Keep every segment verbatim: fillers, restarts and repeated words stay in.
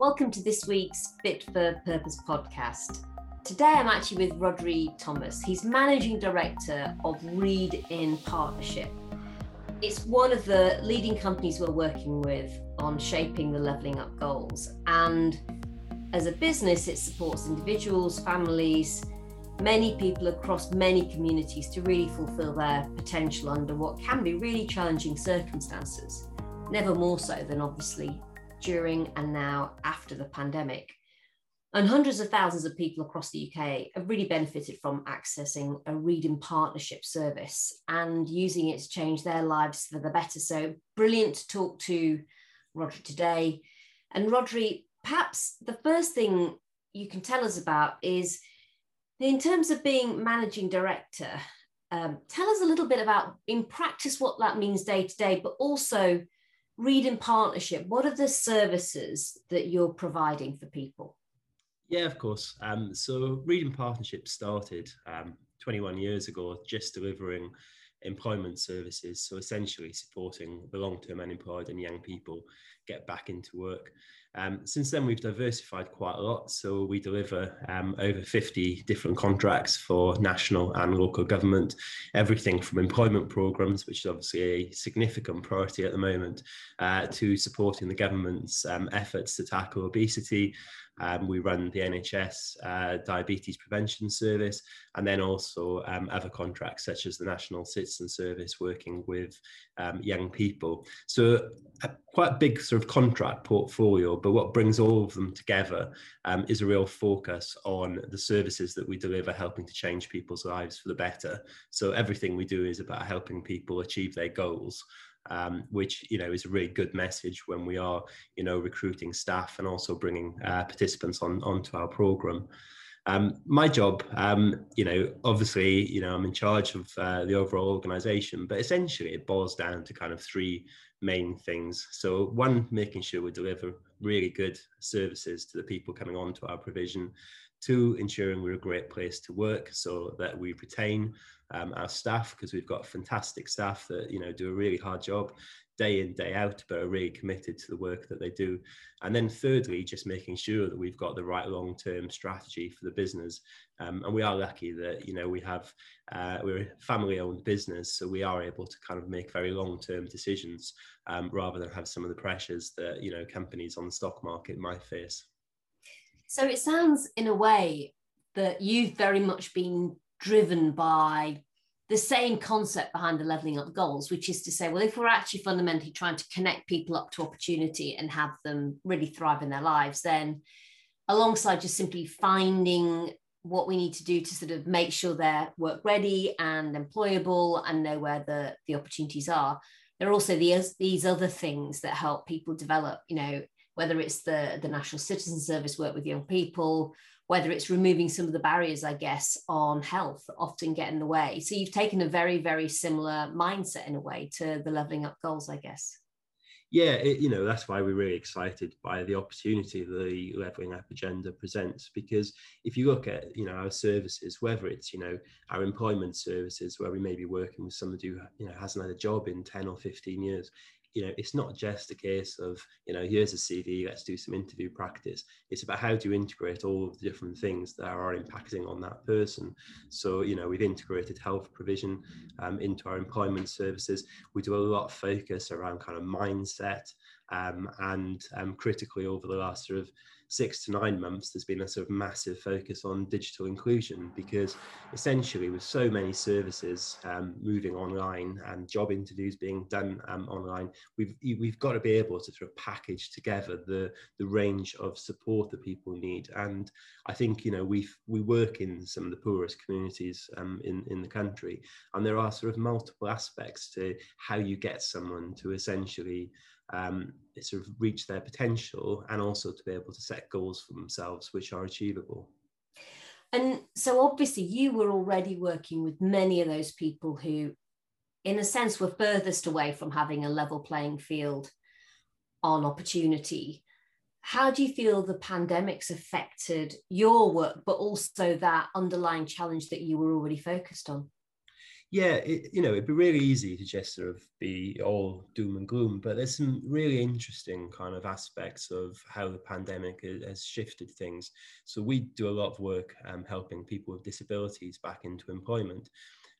Welcome to this week's Fit for Purpose podcast. Today I'm actually with Rodri Thomas. He's Managing Director of Reed In Partnership. It's one of the leading companies we're working with on shaping the Levelling Up goals. And as a business, it supports individuals, families, many people across many communities to really fulfil their potential under what can be really challenging circumstances, never more so than obviously during and now after the pandemic. And hundreds of thousands of people across the U K have really benefited from accessing a Reed In Partnership service and using it to change their lives for the better. So brilliant to talk to Rodri today. And Rodri, perhaps the first thing you can tell us about is, in terms of being managing director, um, tell us a little bit about, in practice, what that means day to day, but also Reed In Partnership. What are the services that you're providing for people? Yeah, of course. Um, so Reed In Partnership started um, twenty-one years ago, just delivering employment services. So essentially supporting the long-term unemployed and young people get back into work. Um, since then, we've diversified quite a lot. So we deliver um, over fifty different contracts for national and local government, everything from employment programs, which is obviously a significant priority at the moment, uh, to supporting the government's um, efforts to tackle obesity. Um, we run the N H S uh, Diabetes Prevention Service, and then also um, other contracts such as the National Citizen Service, working with um, young people. So a quite big sort of contract portfolio, but what brings all of them together um, is a real focus on the services that we deliver, helping to change people's lives for the better. So everything we do is about helping people achieve their goals. Um, which, you know, is a really good message when we are, you know, recruiting staff and also bringing uh, participants on onto our programme. Um, my job, um, you know, obviously, you know, I'm in charge of uh, the overall organisation, but essentially it boils down to kind of three main things. So one, making sure we deliver really good services to the people coming onto our provision. Two, ensuring we're a great place to work so that we retain um, our staff, because we've got fantastic staff that, you know, do a really hard job day in, day out, but are really committed to the work that they do. And then thirdly, just making sure that we've got the right long-term strategy for the business. Um, and we are lucky that, you know, we have, uh, we're a family-owned business, so we are able to kind of make very long-term decisions um, rather than have some of the pressures that, you know, companies on the stock market might face. So it sounds in a way that you've very much been driven by the same concept behind the Levelling Up goals, which is to say, well, if we're actually fundamentally trying to connect people up to opportunity and have them really thrive in their lives, then alongside just simply finding what we need to do to sort of make sure they're work ready and employable and know where the, the opportunities are, there are also the, these other things that help people develop, you know, whether it's the, the National Citizen Service work with young people, whether it's removing some of the barriers, I guess, on health that often get in the way. So you've taken a very, very similar mindset in a way to the Levelling Up goals, I guess. Yeah, it, you know, that's why we're really excited by the opportunity the Levelling Up agenda presents, because if you look at, you know, our services, whether it's, you know, our employment services, where we may be working with somebody who, you know, hasn't had a job in ten or fifteen years, you know, it's not just a case of, you know, here's a C V, let's do some interview practice. It's about how do you integrate all of the different things that are impacting on that person. So, you know, we've integrated health provision um, into our employment services. We do a lot of focus around kind of mindset. Um, and um, critically, over the last sort of six to nine months, there's been a sort of massive focus on digital inclusion, because essentially with so many services um, moving online and job interviews being done um, online, we've we've got to be able to sort of package together the the range of support that people need. And I think, you know, we we work in some of the poorest communities um, in in the country, and there are sort of multiple aspects to how you get someone to essentially Um, sort of reach their potential and also to be able to set goals for themselves which are achievable. And so obviously you were already working with many of those people who, in a sense, were furthest away from having a level playing field on opportunity. How do you feel the pandemic's affected your work, but also that underlying challenge that you were already focused on? yeah, it, you know, it'd be really easy to just sort of be all doom and gloom, but there's some really interesting kind of aspects of how the pandemic has shifted things. So we do a lot of work um, helping people with disabilities back into employment.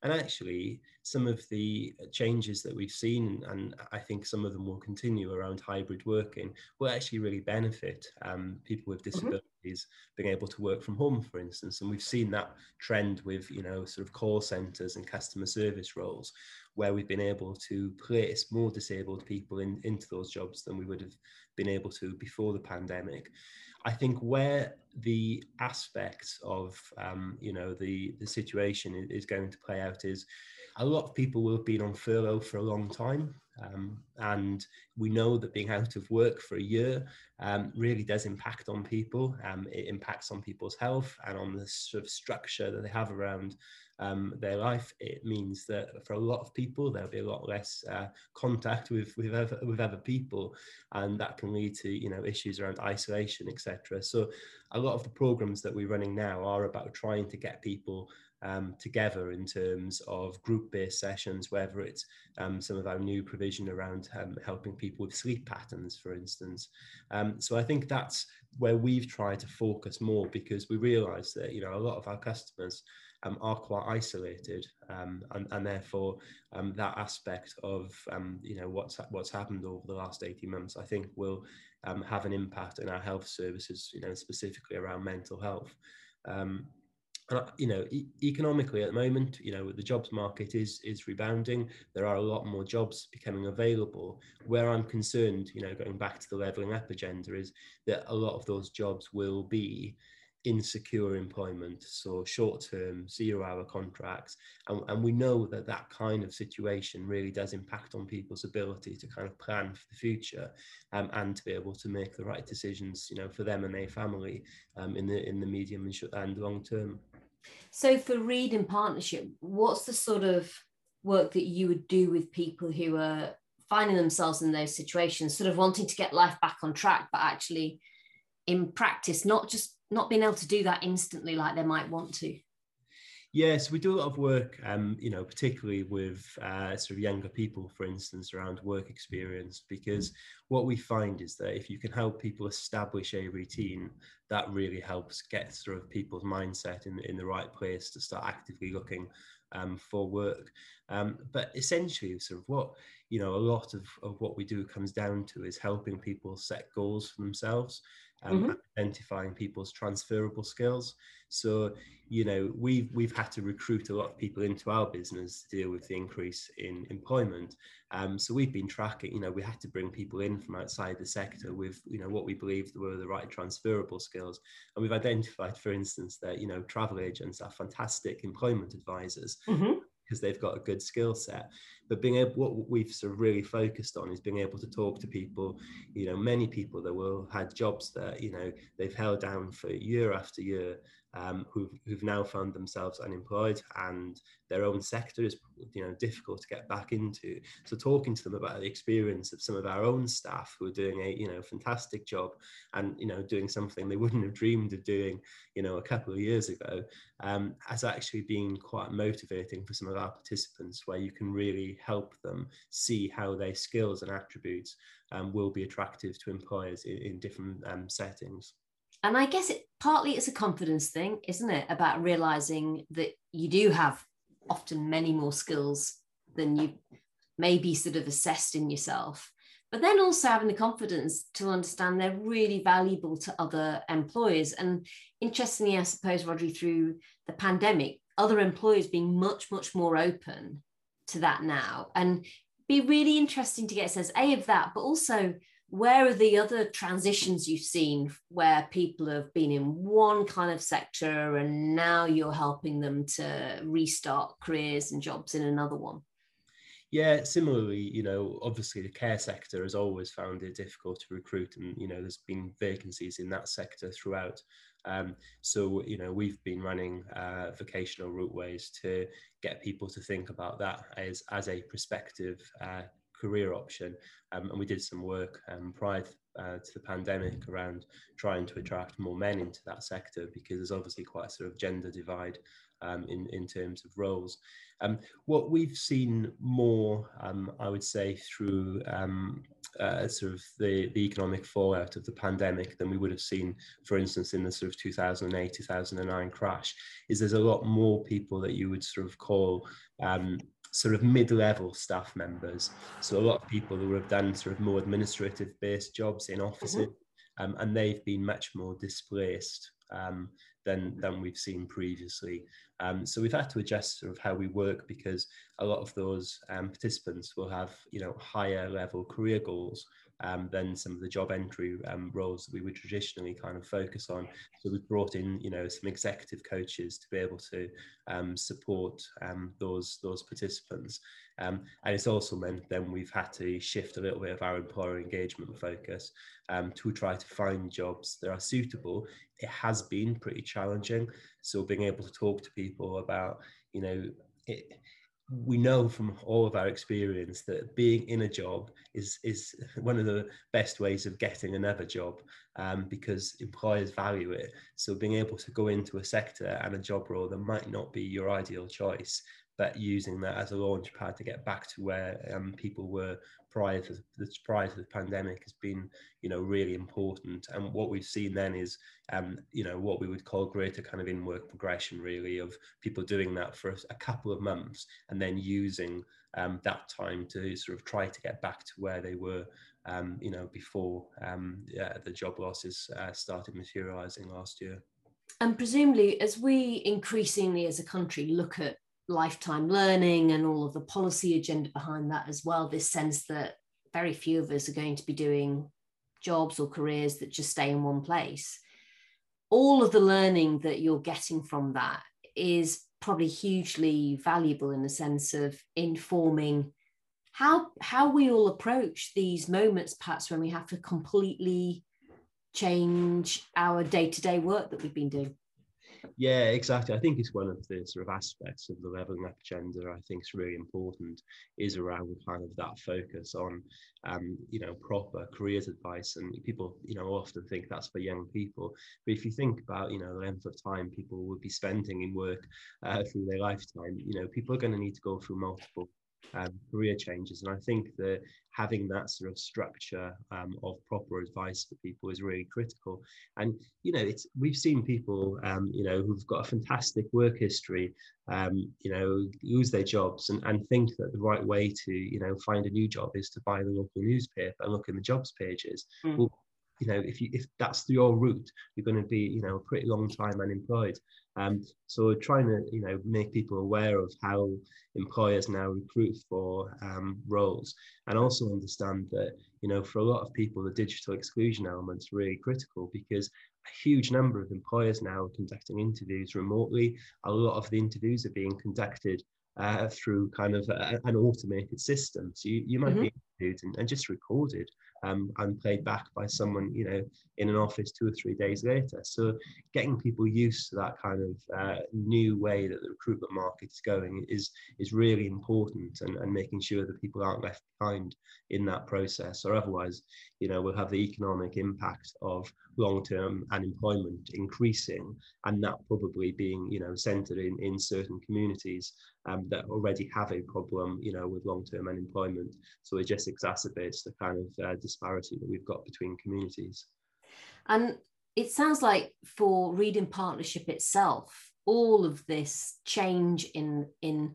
And actually, some of the changes that we've seen, and I think some of them will continue around hybrid working, will actually really benefit um, people with disabilities mm-hmm. being able to work from home, for instance. And we've seen that trend with, you know, sort of call centres and customer service roles, where we've been able to place more disabled people in, into those jobs than we would have been able to before the pandemic. I think where the aspects of, um, you know, the, the situation is going to play out is a lot of people will have been on furlough for a long time. Um, and we know that being out of work for a year um, really does impact on people. Um, it impacts on people's health and on the sort of structure that they have around um, their life. It means that for a lot of people, there'll be a lot less uh, contact with with other, with other people, and that can lead to, you know, issues around isolation, et cetera. So a lot of the programs that we're running now are about trying to get people Um, together in terms of group-based sessions, whether it's um, some of our new provision around um, helping people with sleep patterns, for instance. Um, so I think that's where we've tried to focus more, because we realise that, you know, a lot of our customers um, are quite isolated, um, and, and therefore um, that aspect of, um, you know, what's, what's happened over the last eighteen months, I think will um, have an impact on our health services, you know, specifically around mental health. Um, And, you know, e economically at the moment, you know, the jobs market is is rebounding. There are a lot more jobs becoming available. Where I'm concerned, you know, going back to the levelling up agenda, is that a lot of those jobs will be insecure employment, so short-term, zero-hour contracts. And, and we know that that kind of situation really does impact on people's ability to kind of plan for the future um, and to be able to make the right decisions, you know, for them and their family um, in the in the medium and, short and long term. So for Reed In Partnership, what's the sort of work that you would do with people who are finding themselves in those situations, sort of wanting to get life back on track, but actually in practice, not just not being able to do that instantly like they might want to? Yes, we do a lot of work, um, you know, particularly with uh, sort of younger people, for instance, around work experience, because what we find is that if you can help people establish a routine, that really helps get sort of people's mindset in, in the right place to start actively looking um, for work. Um, but essentially, sort of what, you know, a lot of, of what we do comes down to is helping people set goals for themselves. Um, mm-hmm. Identifying people's transferable skills. So, you know, we've, we've had to recruit a lot of people into our business to deal with the increase in employment. Um, so we've been tracking, you know, we had to bring people in from outside the sector with, you know, what we believed were the right transferable skills. And we've identified, for instance, that, you know, travel agents are fantastic employment advisors. Mm-hmm. Because they've got a good skill set. But being able, what we've sort of really focused on is being able to talk to people, you know, many people that will had jobs that, you know, they've held down for year after year, um, who've, who've now found themselves unemployed, and their own sector is, you know, difficult to get back into. So talking to them about the experience of some of our own staff who are doing a, you know, fantastic job, and, you know, doing something they wouldn't have dreamed of doing, you know, a couple of years ago, um, has actually been quite motivating for some of our participants, where you can really help them see how their skills and attributes um, will be attractive to employers in, in different um, settings. And I guess it partly it's a confidence thing, isn't it? About realising that you do have often many more skills than you maybe sort of assessed in yourself, but then also having the confidence to understand they're really valuable to other employers. And interestingly, I suppose, Rodri, through the pandemic, other employers being much, much more open to that now, and be really interesting to get a sense, A, of that, but also where are the other transitions you've seen where people have been in one kind of sector and now you're helping them to restart careers and jobs in another one? Yeah, similarly, you know, obviously the care sector has always found it difficult to recruit, and, you know, there's been vacancies in that sector throughout. Um, so, you know, we've been running uh, vocational routeways to get people to think about that as, as a prospective uh, career option. Um, and we did some work um, prior to uh, to the pandemic around trying to attract more men into that sector, because there's obviously quite a sort of gender divide um, in, in terms of roles. Um, what we've seen more, um, I would say, through um, uh, sort of the, the economic fallout of the pandemic than we would have seen, for instance, in the sort of two thousand eight, two thousand nine crash, is there's a lot more people that you would sort of call um, sort of mid-level staff members. So a lot of people who have done sort of more administrative-based jobs in offices, mm-hmm. um, and they've been much more displaced um, than, than we've seen previously. Um, so we've had to adjust sort of how we work, because a lot of those um, participants will have, you know, higher level career goals um, than some of the job entry um, roles that we would traditionally kind of focus on. So we've brought in, you know, some executive coaches to be able to um, support um, those, those participants. Um, and it's also meant then we've had to shift a little bit of our employer engagement focus um, to try to find jobs that are suitable. It has been pretty challenging. So being able to talk to people about, you know, it, we know from all of our experience that being in a job is, is one of the best ways of getting another job, um, because employers value it. So being able to go into a sector and a job role that might not be your ideal choice, but using that as a launch pad to get back to where um, people were prior to, the, prior to the pandemic has been, you know, really important. And what we've seen then is, um, you know, what we would call greater kind of in-work progression, really, of people doing that for a couple of months and then using um, that time to sort of try to get back to where they were, um, you know, before um, yeah, the job losses uh, started materialising last year. And presumably, as we increasingly as a country look at lifetime learning and all of the policy agenda behind that as well, this sense that very few of us are going to be doing jobs or careers that just stay in one place. All of the learning that you're getting from that is probably hugely valuable in the sense of informing how, how we all approach these moments, perhaps when we have to completely change our day-to-day work that we've been doing. Yeah, exactly. I think it's one of the sort of aspects of the levelling up agenda I think is really important, is around kind of that focus on, um, you know, proper careers advice. And people, you know, often think that's for young people. But if you think about, you know, the length of time people would be spending in work uh, through their lifetime, you know, people are going to need to go through multiple Um, career changes, and I think that having that sort of structure um, of proper advice for people is really critical. And you know, it's we've seen people, um, you know, who've got a fantastic work history, um, you know, lose their jobs and, and think that the right way to, you know, find a new job is to buy the local newspaper and look in the jobs pages. Mm. Well, you know, if you if that's your route, you're going to be, you know, a pretty long time unemployed. Um, so trying to, you know, make people aware of how employers now recruit for um, roles, and also understand that, you know, for a lot of people, the digital exclusion element's really critical, because a huge number of employers now are conducting interviews remotely. A lot of the interviews are being conducted uh, through kind of a, an automated system. So you, you might mm-hmm. be interviewed and, and just recorded. Um, and played back by someone, you know, in an office two or three days later. So getting people used to that kind of uh, new way that the recruitment market is going is is really important, and, and making sure that people aren't left behind in that process, or otherwise, you know, we'll have the economic impact of long-term unemployment increasing, and that probably being, you know, centered in, in certain communities um, that already have a problem, you know, with long-term unemployment. So it just exacerbates the kind of uh, disparity that we've got between communities. And it sounds like for Reed In Partnership itself, all of this change in in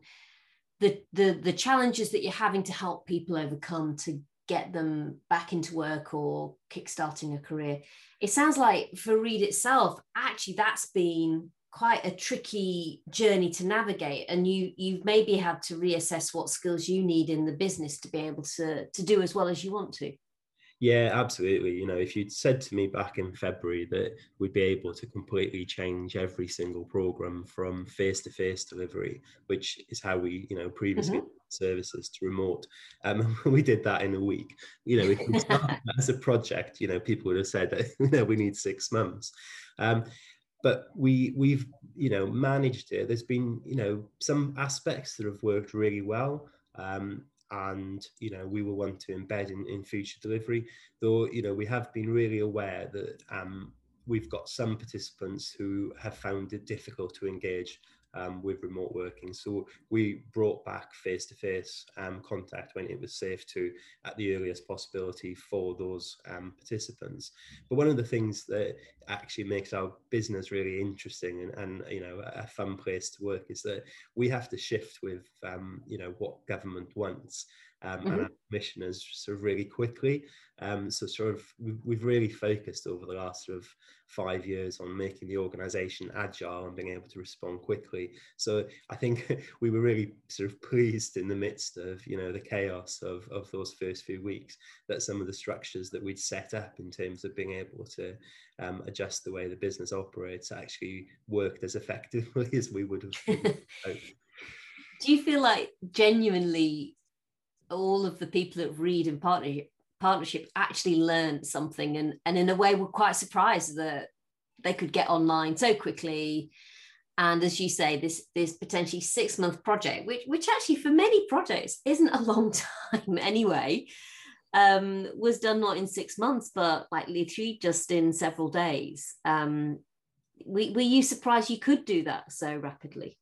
the, the the challenges that you're having to help people overcome to get them back into work or kickstarting a career, it sounds like for Reed itself, actually that's been quite a tricky journey to navigate, and you you've maybe had to reassess what skills you need in the business to be able to to do as well as you want to. Yeah, absolutely. You know, if you'd said to me back in February that we'd be able to completely change every single program from face-to-face delivery, which is how we, you know, previously mm-hmm. services to remote, um, we did that in a week. You know, if we started as a project, you know, people would have said that, you know, we need six months. Um, But we, we've, you know, managed it. There's been, you know, some aspects that have worked really well. Um, and you know we will want to embed in, in future delivery. Though you know we have been really aware that um, we've got some participants who have found it difficult to engage um, with remote working. So we brought back face-to-face um, contact when it was safe to, at the earliest possibility for those um, participants. But one of the things that actually makes our business really interesting and, and you know a fun place to work is that we have to shift with um, you know what government wants. Um, mm-hmm. And our commissioners sort of really quickly. Um, so sort of we've really focused over the last sort of five years on making the organisation agile and being able to respond quickly. So I think we were really sort of pleased in the midst of, you know, the chaos of, of those first few weeks that some of the structures that we'd set up in terms of being able to um, adjust the way the business operates actually worked as effectively as we would have. Do you feel like genuinely all of the people at Reed In Partnership partnership actually learned something, and and in a way were quite surprised that they could get online so quickly? And as you say, this this potentially six month project, which which actually for many projects isn't a long time anyway, um was done not in six months, but like literally just in several days. Um were, were you surprised you could do that so rapidly?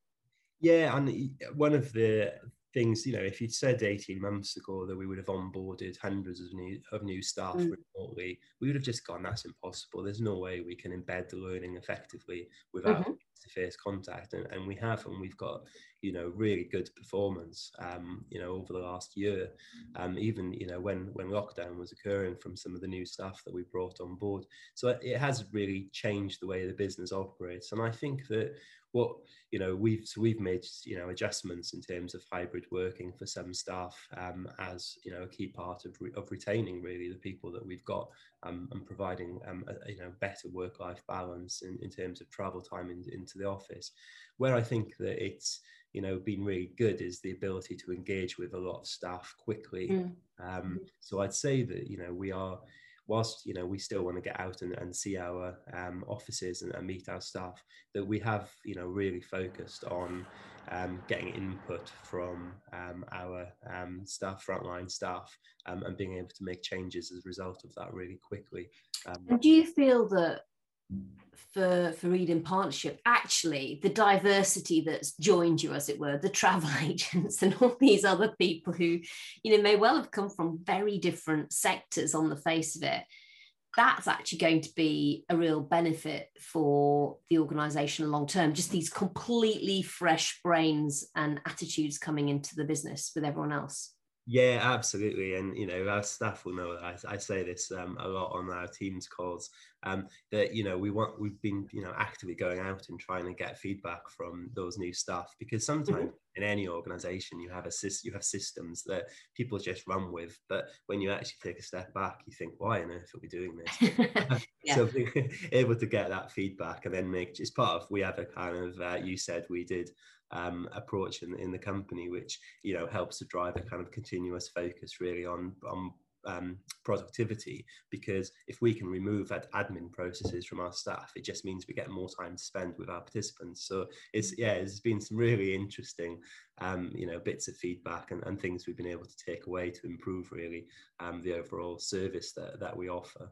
Yeah, and one of the things, you know, if you'd said eighteen months ago that we would have onboarded hundreds of new of new staff mm. remotely, we would have just gone, that's impossible. There's no way we can embed the learning effectively without mm-hmm. face-to-face contact. And, and we have, and we've got, you know, really good performance, um, you know, over the last year. Um, even, you know, when, when lockdown was occurring from some of the new staff that we brought on board. So it has really changed the way the business operates. And I think that what you know we've so we've made you know adjustments in terms of hybrid working for some staff um, as you know a key part of, re of retaining really the people that we've got, um, and providing um, a, you know better work-life balance in, in terms of travel time in, into the office. Where I think that it's you know been really good is the ability to engage with a lot of staff quickly. Mm. Um, so I'd say that you know we are, whilst, you know, we still want to get out and, and see our um, offices and, and meet our staff, that we have, you know, really focused on um, getting input from um, our um, staff, frontline staff, um, and being able to make changes as a result of that really quickly. Um, do you feel that for, for Reed In Partnership, actually, the diversity that's joined you, as it were, the travel agents and all these other people who, you know, may well have come from very different sectors on the face of it, that's actually going to be a real benefit for the organisation long term, just these completely fresh brains and attitudes coming into the business with everyone else? Yeah, absolutely. And, you know, our staff will know that. I, I say this um, a lot on our Teams calls, um, that, you know, we want, we've been, you know, actively going out and trying to get feedback from those new staff, because sometimes mm-hmm. in any organisation you have a you have systems that people just run with. But when you actually take a step back, you think, why on earth are we doing this? Yeah. So being able to get that feedback and then make, it's part of, we have a kind of, uh, you said we did, Um, approach in, in the company, which you know helps to drive a kind of continuous focus really on on um, productivity, because if we can remove ad admin processes from our staff, it just means we get more time to spend with our participants. So it's yeah, it's been some really interesting um, you know bits of feedback and, and things we've been able to take away to improve really um, the overall service that that we offer.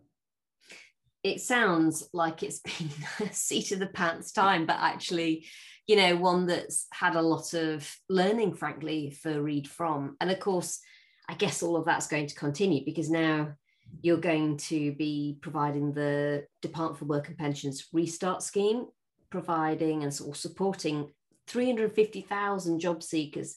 It sounds like it's been a seat of the pants time, but actually, you know, one that's had a lot of learning, frankly, for Reed from. And of course, I guess all of that's going to continue, because now you're going to be providing the Department for Work and Pensions Restart Scheme, providing and sort of supporting three hundred and fifty thousand job seekers.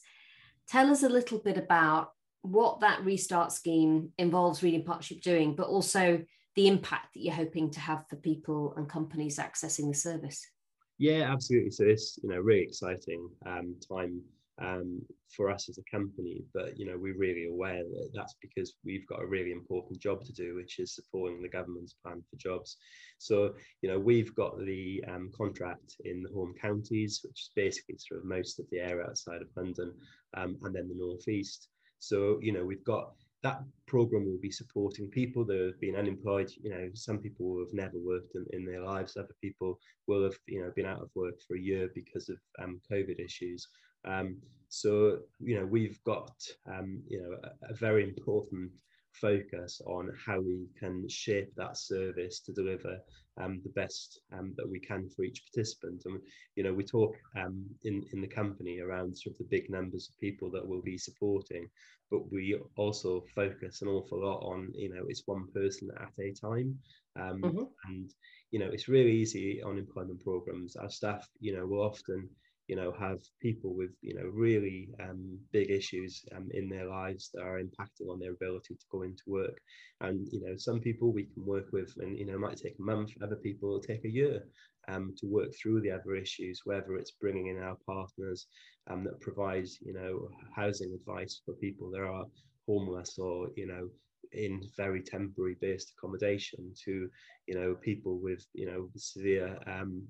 Tell us a little bit about what that Restart Scheme involves Reed In Partnership doing, but also the impact that you're hoping to have for people and companies accessing the service. Yeah, absolutely. So it's, you know, really exciting um, time um, for us as a company, but, you know, we're really aware that that's because we've got a really important job to do, which is supporting the government's plan for jobs. So, you know, we've got the um, contract in the home counties, which is basically sort of most of the area outside of London, um, and then the North East. So, you know, we've got that program will be supporting people that have been unemployed. You know, some people have never worked in, in their lives. Other people will have, you know, been out of work for a year because of um, COVID issues. Um, so, you know, we've got, um, you know, a, a very important focus on how we can shape that service to deliver um, the best um, that we can for each participant. And, you know, we talk um, in, in the company around sort of the big numbers of people that we'll be supporting, but we also focus an awful lot on, you know, it's one person at a time. Um, mm-hmm. And, you know, it's really easy on employment programs. Our staff, you know, will often, you know, have people with, you know, really um, big issues um, in their lives that are impacting on their ability to go into work. And, you know, some people we can work with and, you know, it might take a month, other people will take a year um, to work through the other issues, whether it's bringing in our partners um, that provides, you know, housing advice for people that are homeless or, you know, in very temporary based accommodation, to, you know, people with, you know, severe um,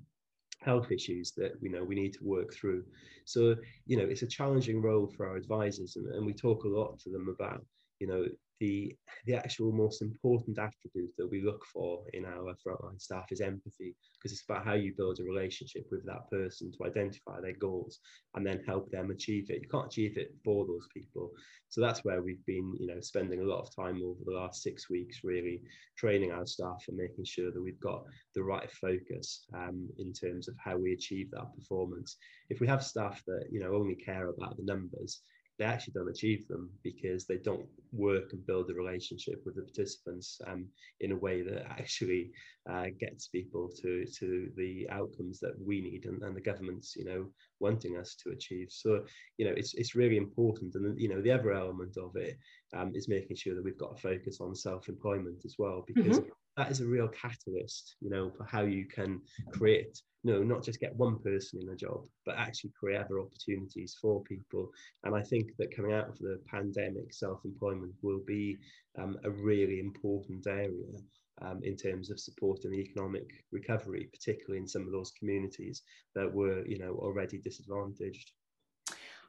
health issues that, you know, we need to work through. So, you know, it's a challenging role for our advisors, and, and we talk a lot to them about, you know, the the actual most important attribute that we look for in our frontline staff is empathy, because it's about how you build a relationship with that person to identify their goals and then help them achieve it. You can't achieve it for those people. So that's where we've been, you know, spending a lot of time over the last six weeks really training our staff and making sure that we've got the right focus um, in terms of how we achieve that performance. If we have staff that, you know, only care about the numbers, they actually don't achieve them, because they don't work and build a relationship with the participants um, in a way that actually uh, gets people to to the outcomes that we need and, and the government's, you know, wanting us to achieve. So, you know, it's it's really important. And, you know, the other element of it um, is making sure that we've got a focus on self-employment as well, because mm-hmm. that is a real catalyst, you know, for how you can create, no, not just get one person in a job, but actually create other opportunities for people. And I think that coming out of the pandemic, self-employment will be um, a really important area um, in terms of supporting the economic recovery, particularly in some of those communities that were, you know, already disadvantaged.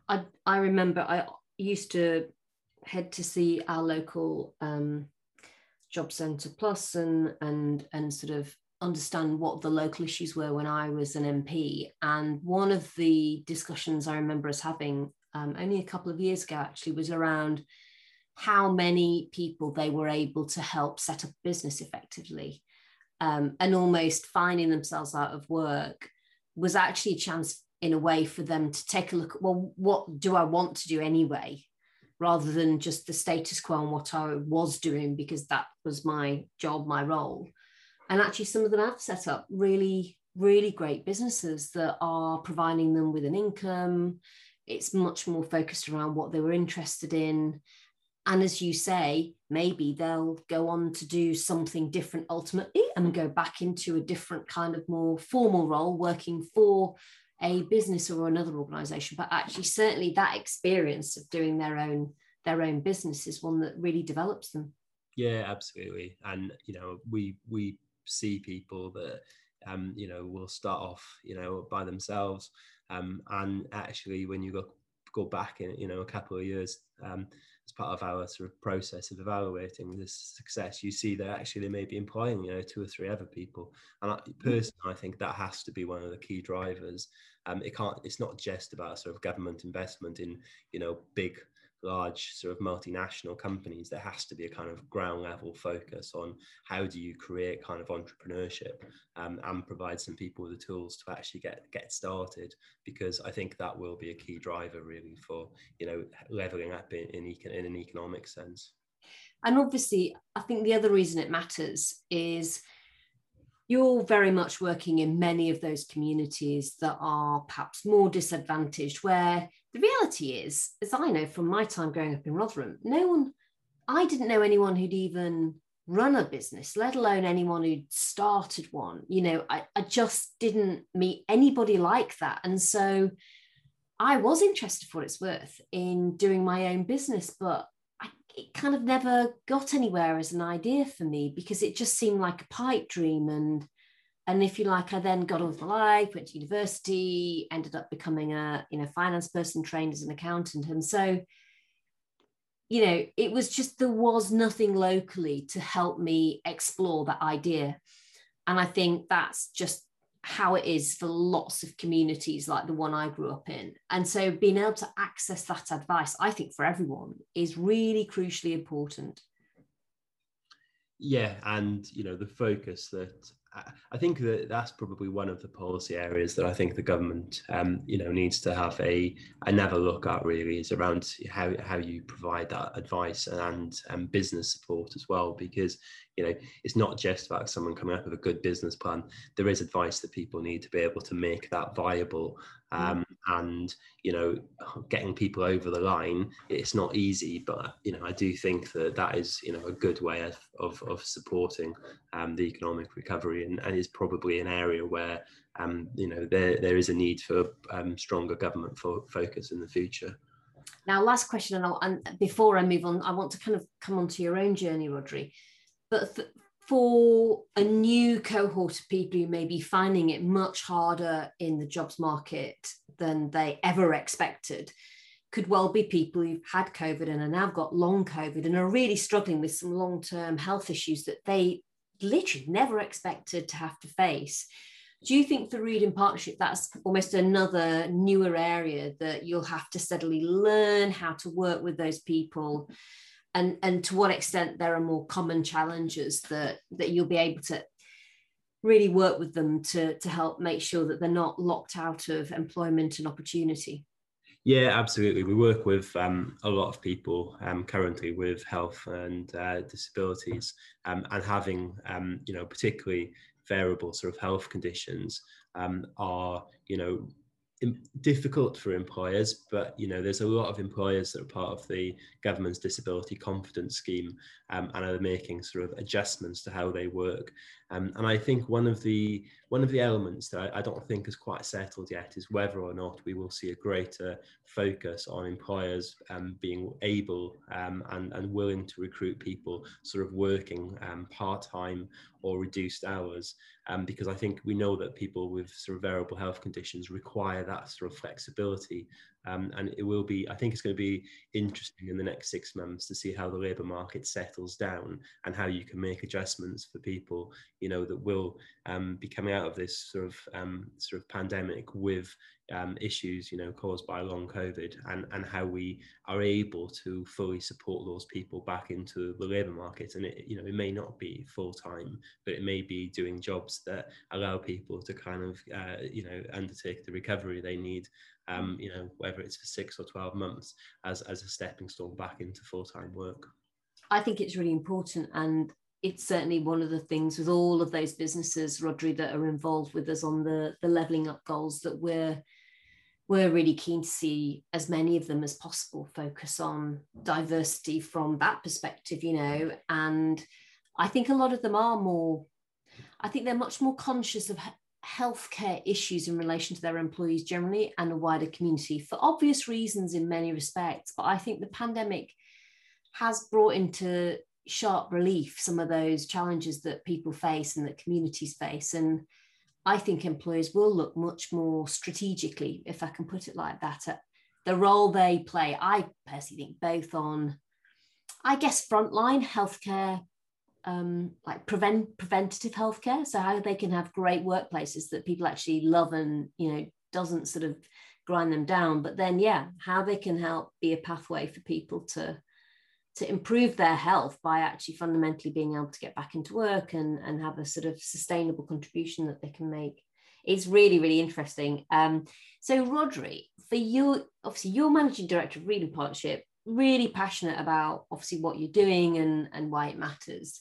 I, I remember I used to head to see our local um Job Centre Plus and and and sort of understand what the local issues were when I was an M P. And one of the discussions I remember us having um, only a couple of years ago actually was around how many people they were able to help set up business effectively, um, and almost finding themselves out of work was actually a chance in a way for them to take a look at, well, what do I want to do anyway, rather than just the status quo and what I was doing because that was my job, my role. And actually some of them have set up really, really great businesses that are providing them with an income. It's much more focused around what they were interested in. And as you say, maybe they'll go on to do something different ultimately and go back into a different kind of more formal role, working for a business or another organisation, but actually certainly that experience of doing their own their own business is one that really develops them. Yeah, absolutely. And, you know, we we see people that um you know will start off, you know, by themselves, um and actually when you look go back in, you know, a couple of years um as part of our sort of process of evaluating this success, you see that actually they may be employing, you know, two or three other people. And I, personally, I think that has to be one of the key drivers. Um, it can't, it's not just about sort of government investment in, you know, big, large sort of multinational companies. There has to be a kind of ground level focus on how do you create kind of entrepreneurship um, and provide some people with the tools to actually get get started, because I think that will be a key driver really for, you know, leveling up in, in, econ in an economic sense. And obviously I think the other reason it matters is you're very much working in many of those communities that are perhaps more disadvantaged, where the reality is, as I know from my time growing up in Rotherham, no one, I didn't know anyone who'd even run a business, let alone anyone who'd started one. You know, I, I just didn't meet anybody like that. And so I was interested for what it's worth in doing my own business, but I, it kind of never got anywhere as an idea for me, because it just seemed like a pipe dream. And And if you like, I then got on with my life, went to university, ended up becoming a, you know, finance person, trained as an accountant. And so you know, it was just, there was nothing locally to help me explore that idea. And I think that's just how it is for lots of communities like the one I grew up in. And so being able to access that advice, I think for everyone, is really crucially important. Yeah, and, you know, the focus that, I think that that's probably one of the policy areas that I think the government, um, you know, needs to have a another look at, really, is around how, how you provide that advice and um, business support as well, because, you know, it's not just about someone coming up with a good business plan. There is advice that people need to be able to make that viable, um, and, you know, getting people over the line. It's not easy, but, you know, I do think that that is, you know, a good way of, of, of supporting um, the economic recovery. And, and is probably an area where, um, you know, there, there is a need for um, stronger government for focus in the future. Now, last question, and, I'll, and before I move on, I want to kind of come on to your own journey, Rodri. But th- for a new cohort of people who may be finding it much harder in the jobs market than they ever expected, could well be people who've had COVID and are now got long COVID and are really struggling with some long-term health issues that they literally never expected to have to face. Do you think for Reed in Partnership, that's almost another newer area that you'll have to steadily learn how to work with those people, and, and to what extent there are more common challenges that, that you'll be able to really work with them to, to help make sure that they're not locked out of employment and opportunity? Yeah, absolutely. We work with um, a lot of people um, currently with health and uh, disabilities, um, and having, um, you know, particularly variable sort of health conditions um, are, you know, difficult for employers, but, you know, there's a lot of employers that are part of the government's Disability Confidence Scheme, um, and are making sort of adjustments to how they work. Um, and I think one of the one of the elements that I, I don't think is quite settled yet is whether or not we will see a greater focus on employers um, being able um, and, and willing to recruit people sort of working um, part-time or reduced hours, um, because I think we know that people with sort of variable health conditions require that sort of flexibility, um, and it will be, I think it's going to be interesting in the next six months to see how the labour market settles down and how you can make adjustments for people, you know, that will um, be coming out of this sort of um, sort of pandemic with um, issues, you know, caused by long COVID, and, and how we are able to fully support those people back into the labour market. And it, you know, it may not be full time, but it may be doing jobs that allow people to kind of, uh, you know, undertake the recovery they need, um, you know, whether it's for six or twelve months as, as a stepping stone back into full time work. I think it's really important, and it's certainly one of the things with all of those businesses, Rodri, that are involved with us on the, the levelling up goals that we're, we're really keen to see as many of them as possible focus on diversity from that perspective, you know, and I think a lot of them are more, I think they're much more conscious of healthcare issues in relation to their employees generally and a wider community for obvious reasons in many respects. But I think the pandemic has brought into sharp relief some of those challenges that people face and that communities face, and I think employers will look much more strategically, if I can put it like that, at the role they play. I personally think both on, I guess, frontline healthcare, um, like prevent preventative healthcare, so how they can have great workplaces that people actually love and, you know, doesn't sort of grind them down, but then, yeah, how they can help be a pathway for people to to improve their health by actually fundamentally being able to get back into work and, and have a sort of sustainable contribution that they can make. It's really, really interesting. Um, so Rodri, for you, obviously you're Managing Director of Reed in Partnership, really passionate about obviously what you're doing and, and why it matters.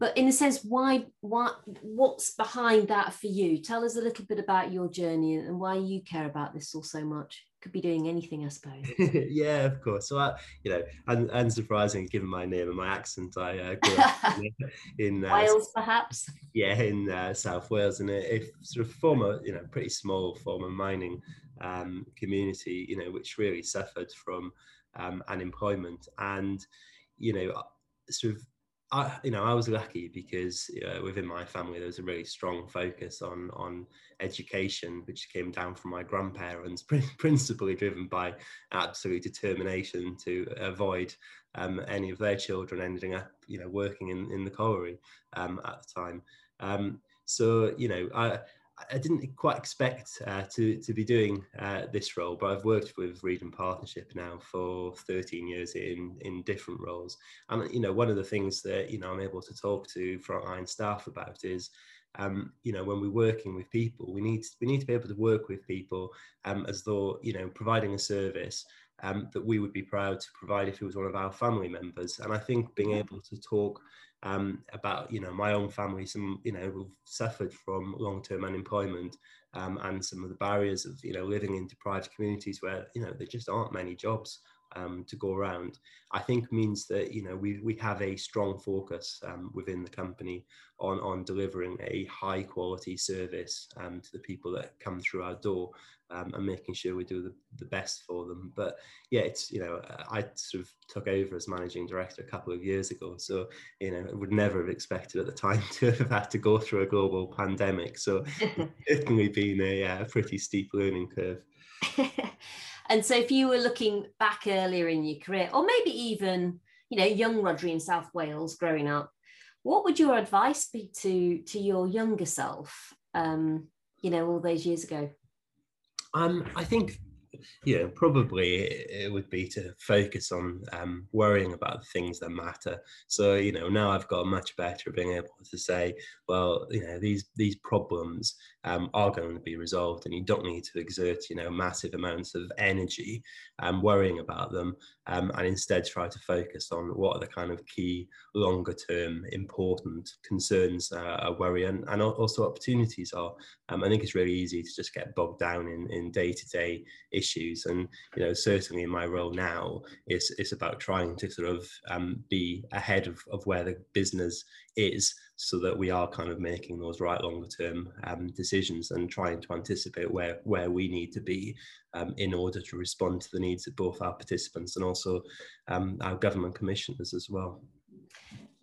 But in a sense, why, why, what's behind that for you? Tell us a little bit about your journey and why you care about this all so much. Could be doing anything, I suppose. Yeah, of course. So, I, you know, and unsurprising given my name and my accent, I uh, grew up in uh, Wales, perhaps. Yeah, in uh, South Wales, and a, a sort of former, you know, pretty small former mining um, community, you know, which really suffered from um, unemployment, and, you know, sort of I, you know, I was lucky because uh, within my family there was a really strong focus on on education, which came down from my grandparents, principally driven by absolute determination to avoid um, any of their children ending up, you know, working in in the colliery um, at the time. Um, so, you know, I. I didn't quite expect uh, to, to be doing uh, this role, but I've worked with Reed In Partnership now for thirteen years in, in different roles. And, you know, one of the things that, you know, I'm able to talk to frontline staff about is, um, you know, when we're working with people, we need, we need to be able to work with people um, as though, you know, providing a service um, that we would be proud to provide if it was one of our family members. And I think being able to talk Um, about, you know, my own family, some, you know, who've suffered from long-term unemployment um, and some of the barriers of, you know, living in deprived communities where, you know, there just aren't many jobs um, to go around, I think means that, you know, we, we have a strong focus um, within the company on, on delivering a high quality service um, to the people that come through our door um, and making sure we do the, the best for them. But yeah, it's, you know, I sort of took over as managing director a couple of years ago. So, you know, I would never have expected at the time to have had to go through a global pandemic. So it's certainly been a, a pretty steep learning curve. And so if you were looking back earlier in your career, or maybe even, you know, young Rodri in South Wales growing up, what would your advice be to, to your younger self, um, you know, all those years ago? Um, I think, you know, probably it would be to focus on um, worrying about the things that matter. So, you know, now I've got much better at being able to say, well, you know, these these problems um, are going to be resolved, and you don't need to exert, you know, massive amounts of energy um, worrying about them, um, and instead try to focus on what are the kind of key longer term important concerns uh, are worry and, and also opportunities are. Um, I think it's really easy to just get bogged down in, in day-to-day issues. Issues and, you know, certainly in my role now, it's it's about trying to sort of um, be ahead of, of where the business is, so that we are kind of making those right longer term um, decisions and trying to anticipate where where we need to be um, in order to respond to the needs of both our participants and also um, our government commissioners as well.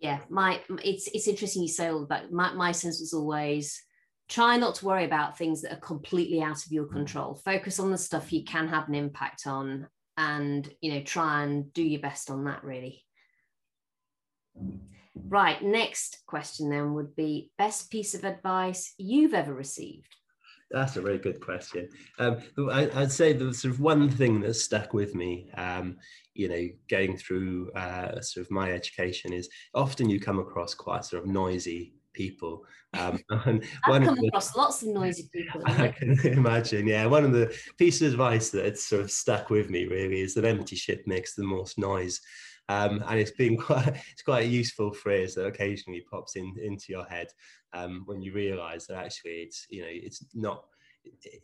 Yeah, my it's it's interesting you say all about. My my sense was always, try not to worry about things that are completely out of your control. Focus on the stuff you can have an impact on, and, you know, try and do your best on that, really. Right, next question then would be, best piece of advice you've ever received? That's a really good question. Um, I, I'd say the sort of one thing that stuck with me, um, you know, going through uh, sort of my education, is often you come across quite sort of noisy people. Um, and I've come the, across lots of noisy people. I can imagine, yeah. One of the pieces of advice that sort of stuck with me really is that empty ship makes the most noise. Um, and it's been quite, it's quite a useful phrase that occasionally pops in into your head um, when you realise that actually it's, you know, it's not,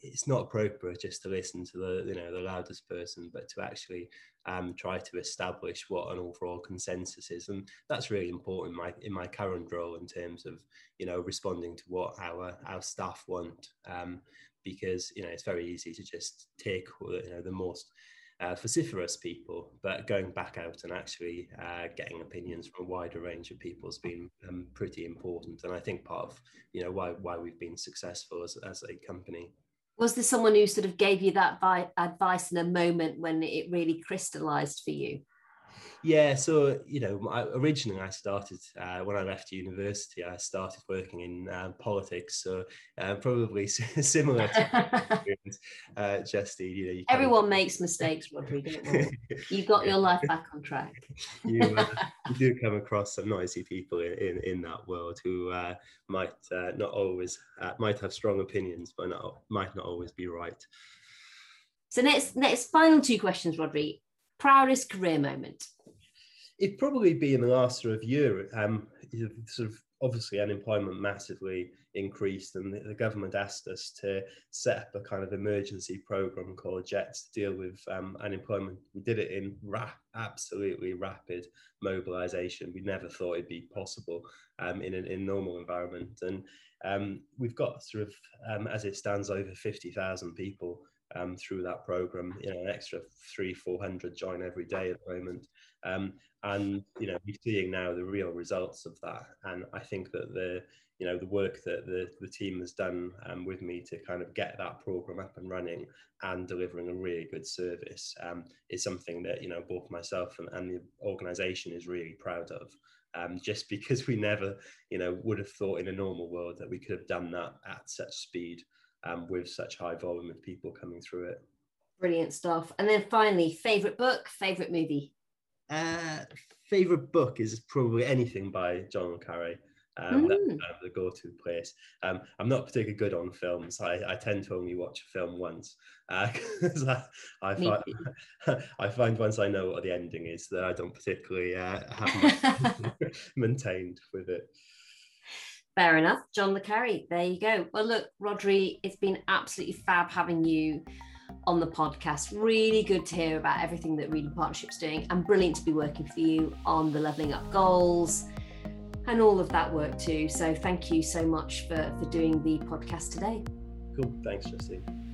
it's not appropriate just to listen to the, you know, the loudest person, but to actually um, try to establish what an overall consensus is. And that's really important in my, in my current role in terms of, you know, responding to what our, our staff want, um, because, you know, it's very easy to just take, you know, the most uh, vociferous people, but going back out and actually uh, getting opinions from a wider range of people has been um, pretty important. And I think part of, you know, why, why we've been successful as, as a company. Was there someone who sort of gave you that advice in a moment when it really crystallised for you? Yeah, so, you know, I, originally I started, uh, when I left university, I started working in uh, politics, so uh, probably similar to experience, uh, Justine. You know, you Everyone can't... makes mistakes, Rodri, don't worry. You've got your life back on track. you, uh, you do come across some noisy people in, in, in that world who uh, might uh, not always, uh, might have strong opinions, but not, might not always be right. So next, next final two questions, Rodri. Proudest career moment? It'd probably be in the last sort of year. Um, sort of obviously unemployment massively increased, and the, the government asked us to set up a kind of emergency program called JETS to deal with um, unemployment. We did it in rap, absolutely rapid mobilisation. We never thought it'd be possible um, in an in normal environment, and um, we've got sort of um, as it stands over fifty thousand people um, through that program. You know, an extra three, four hundred join every day at the moment, um, and you know, we're seeing now the real results of that. And I think that the, you know, the work that the the team has done um, with me to kind of get that program up and running and delivering a really good service um, is something that, you know, both myself and, and the organisation is really proud of. Um, just because we never, you know, would have thought in a normal world that we could have done that at such speed um, with such high volume of people coming through it. Brilliant stuff. And then finally, favourite book, favourite movie? Uh, favourite book is probably anything by John le Carré. Um, mm. That's kind of the go-to place. Um, I'm not particularly good on films. I, I tend to only watch a film once. Uh, I, I, find, I find once I know what the ending is that I don't particularly uh, have maintained with it. Fair enough. John le Carré, there you go. Well, look, Rodri, it's been absolutely fab having you on the podcast. Really good to hear about everything that Reed In Partnership's doing, and brilliant to be working for you on the Levelling Up goals and all of that work too. So thank you so much for, for doing the podcast today. Cool, thanks Justine.